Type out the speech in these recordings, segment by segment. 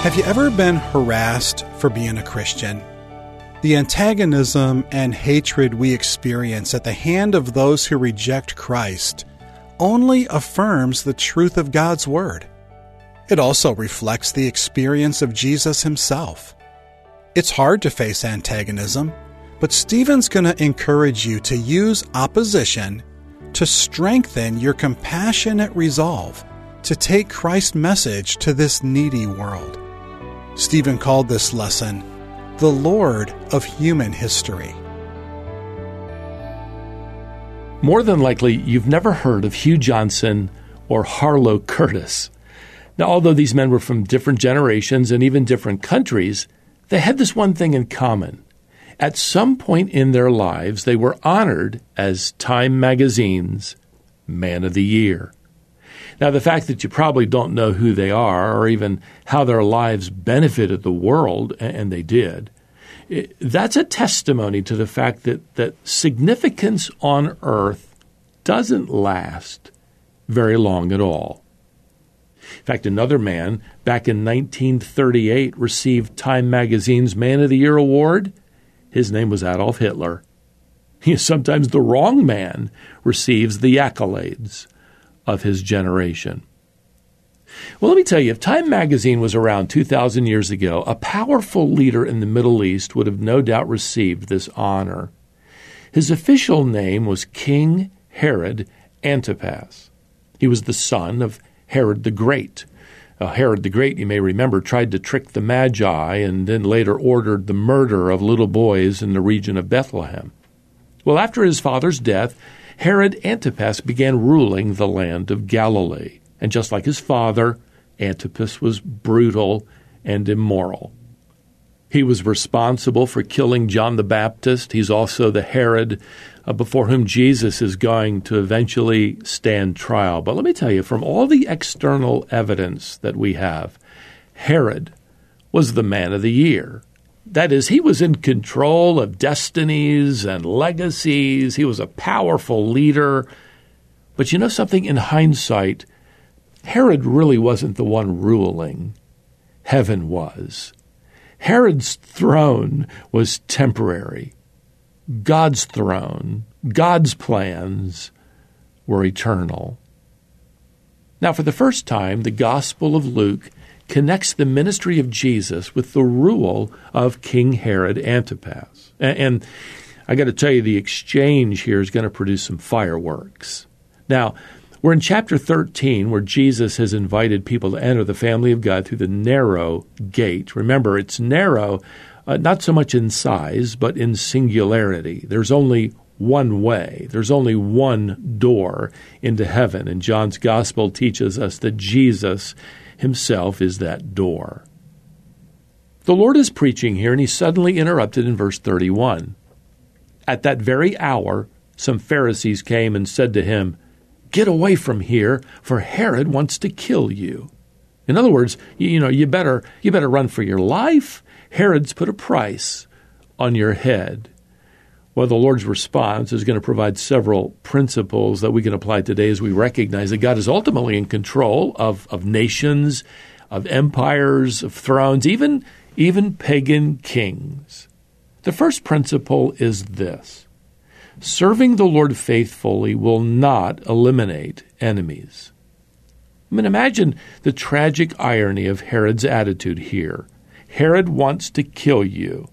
Have you ever been harassed for being a Christian? The antagonism and hatred we experience at the hand of those who reject Christ only affirms the truth of God's Word. It also reflects the experience of Jesus himself. It's hard to face antagonism, but Stephen's going to encourage you to use opposition to strengthen your compassionate resolve to take Christ's message to this needy world. Stephen called this lesson the Lord of Human History. More than likely, you've never heard of Hugh Johnson or Harlow Curtis. Now, although these men were from different generations and even different countries, they had this one thing in common. At some point in their lives, they were honored as Time Magazine's Man of the Year. Now, the fact that you probably don't know who they are or even how their lives benefited the world, and they did, that's a testimony to the fact that significance on earth doesn't last very long at all. In fact, another man back in 1938 received Time Magazine's Man of the Year award. His name was Adolf Hitler. Sometimes the wrong man receives the accolades of his generation. Well, let me tell you, if Time Magazine was around 2,000 years ago, a powerful leader in the Middle East would have no doubt received this honor. His official name was King Herod Antipas. He was the son of Herod the Great. Herod the Great, you may remember, tried to trick the Magi and then later ordered the murder of little boys in the region of Bethlehem. Well, after his father's death, Herod Antipas began ruling the land of Galilee. And just like his father, Antipas was brutal and immoral. He was responsible for killing John the Baptist. He's also the Herod before whom Jesus is going to eventually stand trial. But let me tell you, from all the external evidence that we have, Herod was the Man of the Year. That is, he was in control of destinies and legacies. He was a powerful leader. But you know something? In hindsight, Herod really wasn't the one ruling. Heaven was. Herod's throne was temporary. God's throne, God's plans were eternal. Now, for the first time, the Gospel of Luke connects the ministry of Jesus with the rule of King Herod Antipas. And I got to tell you, the exchange here is going to produce some fireworks. Now, we're in chapter 13, where Jesus has invited people to enter the family of God through the narrow gate. Remember, it's narrow, not so much in size, but in singularity. There's only one way. There's only one door into heaven. And John's gospel teaches us that Jesus himself is that door. The Lord is preaching here, and he's suddenly interrupted in verse 31. At that very hour, some Pharisees came and said to him, "Get away from here, for Herod wants to kill you." In other words, you better run for your life. Herod's put a price on your head. Well, the Lord's response is going to provide several principles that we can apply today as we recognize that God is ultimately in control of nations, of empires, of thrones, even pagan kings. The first principle is this. Serving the Lord faithfully will not eliminate enemies. I mean, imagine the tragic irony of Herod's attitude here. Herod wants to kill you.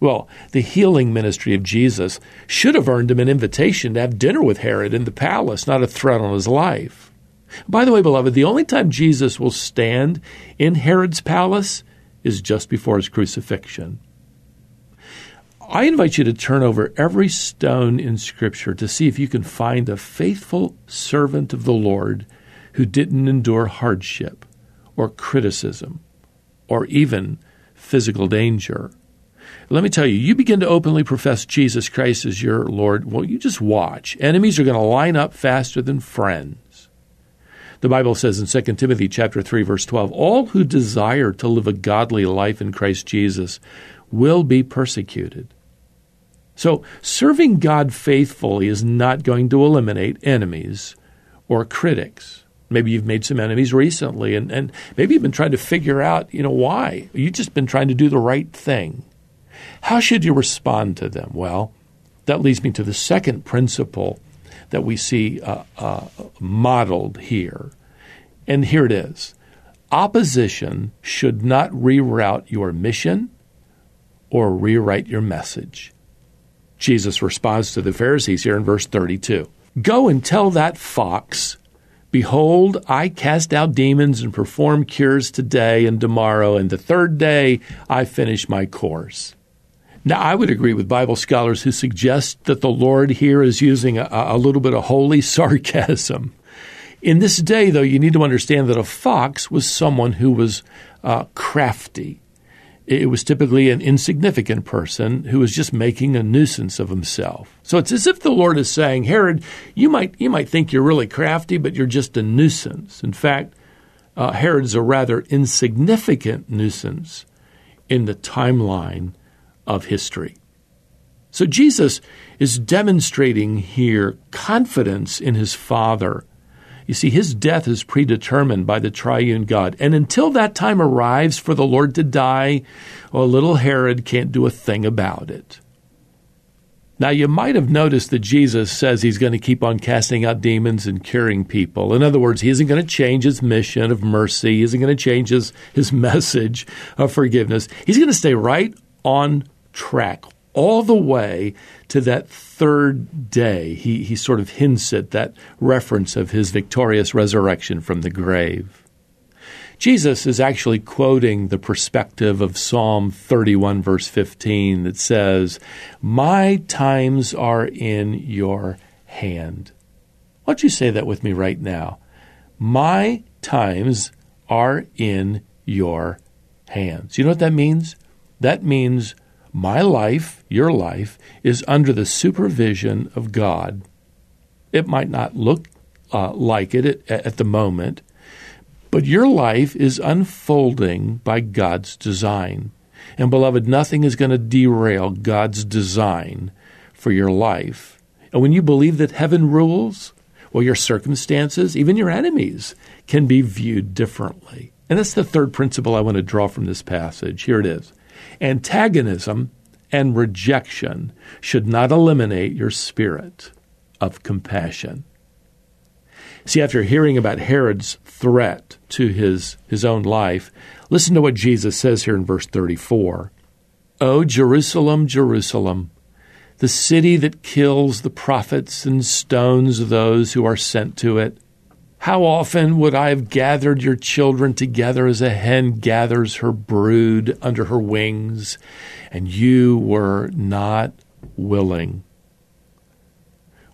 Well, the healing ministry of Jesus should have earned him an invitation to have dinner with Herod in the palace, not a threat on his life. By the way, beloved, the only time Jesus will stand in Herod's palace is just before his crucifixion. I invite you to turn over every stone in Scripture to see if you can find a faithful servant of the Lord who didn't endure hardship or criticism or even physical danger. Let me tell you, you begin to openly profess Jesus Christ as your Lord, well, you just watch. Enemies are going to line up faster than friends. The Bible says in 2 Timothy chapter 3, verse 12, all who desire to live a godly life in Christ Jesus will be persecuted. So serving God faithfully is not going to eliminate enemies or critics. Maybe you've made some enemies recently, and maybe you've been trying to figure out, why. You've just been trying to do the right thing. How should you respond to them? Well, that leads me to the second principle that we see modeled here. And here it is. Opposition should not reroute your mission or rewrite your message. Jesus responds to the Pharisees here in verse 32. Go and tell that fox, behold, I cast out demons and perform cures today and tomorrow, and the third day I finish my course. Now, I would agree with Bible scholars who suggest that the Lord here is using a little bit of holy sarcasm. In this day, though, you need to understand that a fox was someone who was crafty. It was typically an insignificant person who was just making a nuisance of himself. So it's as if the Lord is saying, Herod, you might think you're really crafty, but you're just a nuisance. In fact, Herod's a rather insignificant nuisance in the timeline of history. So Jesus is demonstrating here confidence in his Father. You see, his death is predetermined by the triune God. And until that time arrives for the Lord to die, well, little Herod can't do a thing about it. Now, you might have noticed that Jesus says he's going to keep on casting out demons and curing people. In other words, he isn't going to change his mission of mercy. He isn't going to change his message of forgiveness. He's going to stay right on track all the way to that third day. He sort of hints at that reference of his victorious resurrection from the grave. Jesus is actually quoting the perspective of Psalm 31, verse 15 that says, my times are in your hand. Why don't you say that with me right now? My times are in your hands. You know what that means? That means my life, your life, is under the supervision of God. It might not look like it at the moment, but your life is unfolding by God's design. And beloved, nothing is going to derail God's design for your life. And when you believe that heaven rules, well, your circumstances, even your enemies, can be viewed differently. And that's the third principle I want to draw from this passage. Here it is. Antagonism and rejection should not eliminate your spirit of compassion. See, after hearing about Herod's threat to his own life, listen to what Jesus says here in verse 34. O Jerusalem, Jerusalem, the city that kills the prophets and stones those who are sent to it. How often would I have gathered your children together as a hen gathers her brood under her wings, and you were not willing.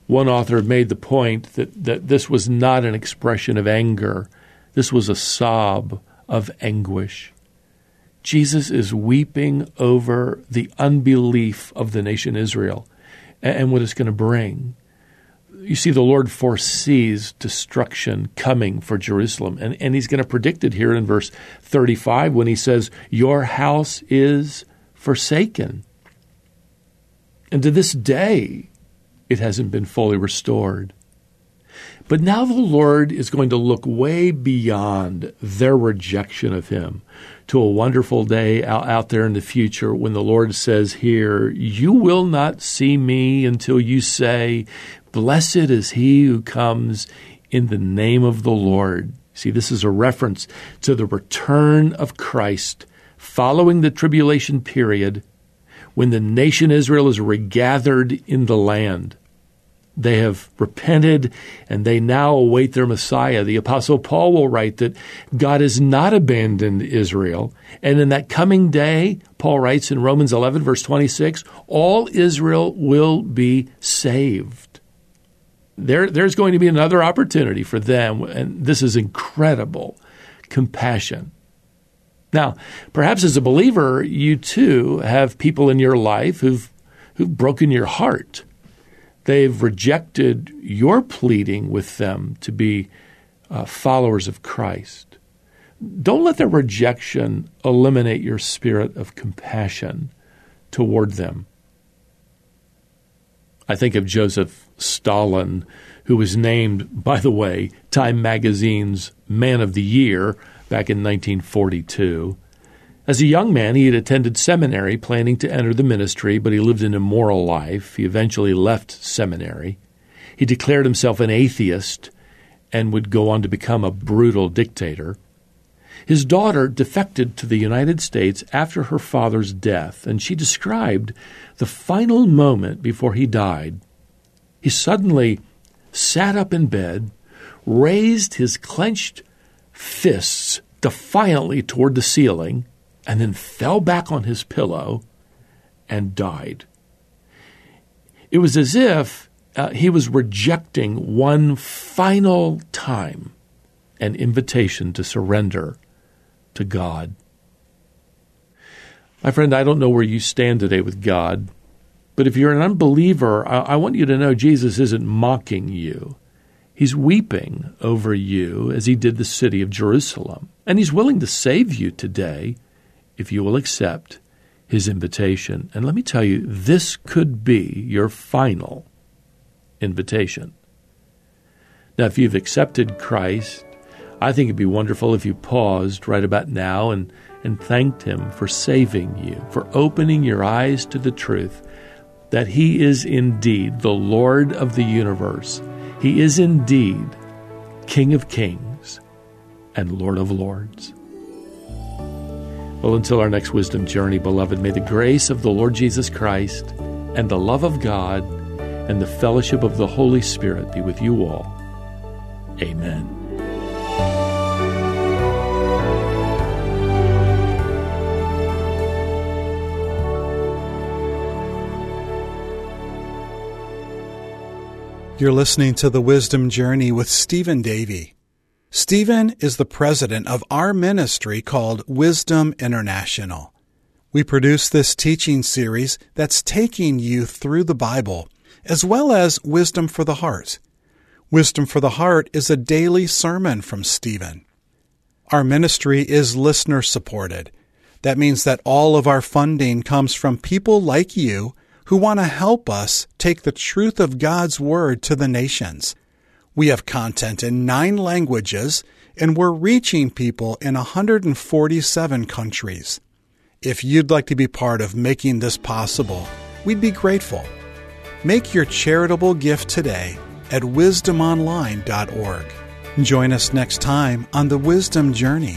One author made the point that this was not an expression of anger. This was a sob of anguish. Jesus is weeping over the unbelief of the nation Israel and what it's going to bring. You see, the Lord foresees destruction coming for Jerusalem, and he's going to predict it here in verse 35 when he says, your house is forsaken. And to this day, it hasn't been fully restored. But now the Lord is going to look way beyond their rejection of him to a wonderful day out there in the future when the Lord says here, you will not see me until you say, blessed is he who comes in the name of the Lord. See, this is a reference to the return of Christ following the tribulation period when the nation Israel is regathered in the land. They have repented, and they now await their Messiah. The Apostle Paul will write that God has not abandoned Israel. And in that coming day, Paul writes in Romans 11, verse 26, all Israel will be saved. There's going to be another opportunity for them, and this is incredible compassion. Now, perhaps as a believer, you too have people in your life who've broken your heart. They've rejected your pleading with them to be followers of Christ. Don't let their rejection eliminate your spirit of compassion toward them. I think of Joseph Stalin, who was named, by the way, Time Magazine's Man of the Year back in 1942. As a young man, he had attended seminary planning to enter the ministry, but he lived an immoral life. He eventually left seminary. He declared himself an atheist and would go on to become a brutal dictator. His daughter defected to the United States after her father's death, and she described the final moment before he died. He suddenly sat up in bed, raised his clenched fists defiantly toward the ceiling, and then fell back on his pillow and died. It was as if he was rejecting one final time an invitation to surrender to God. My friend, I don't know where you stand today with God, but if you're an unbeliever, I want you to know Jesus isn't mocking you. He's weeping over you as he did the city of Jerusalem, and he's willing to save you today if you will accept his invitation. And let me tell you, this could be your final invitation. Now, if you've accepted Christ, I think it'd be wonderful if you paused right about now and thanked him for saving you, for opening your eyes to the truth that he is indeed the Lord of the universe. He is indeed King of Kings and Lord of Lords. Well, until our next wisdom journey, beloved, may the grace of the Lord Jesus Christ and the love of God and the fellowship of the Holy Spirit be with you all. Amen. You're listening to The Wisdom Journey with Stephen Davey. Stephen is the president of our ministry called Wisdom International. We produce this teaching series that's taking you through the Bible, as well as Wisdom for the Heart. Wisdom for the Heart is a daily sermon from Stephen. Our ministry is listener-supported. That means that all of our funding comes from people like you who want to help us take the truth of God's Word to the nations. We have content in 9 languages, and we're reaching people in 147 countries. If you'd like to be part of making this possible, we'd be grateful. Make your charitable gift today at wisdomonline.org. Join us next time on The Wisdom Journey.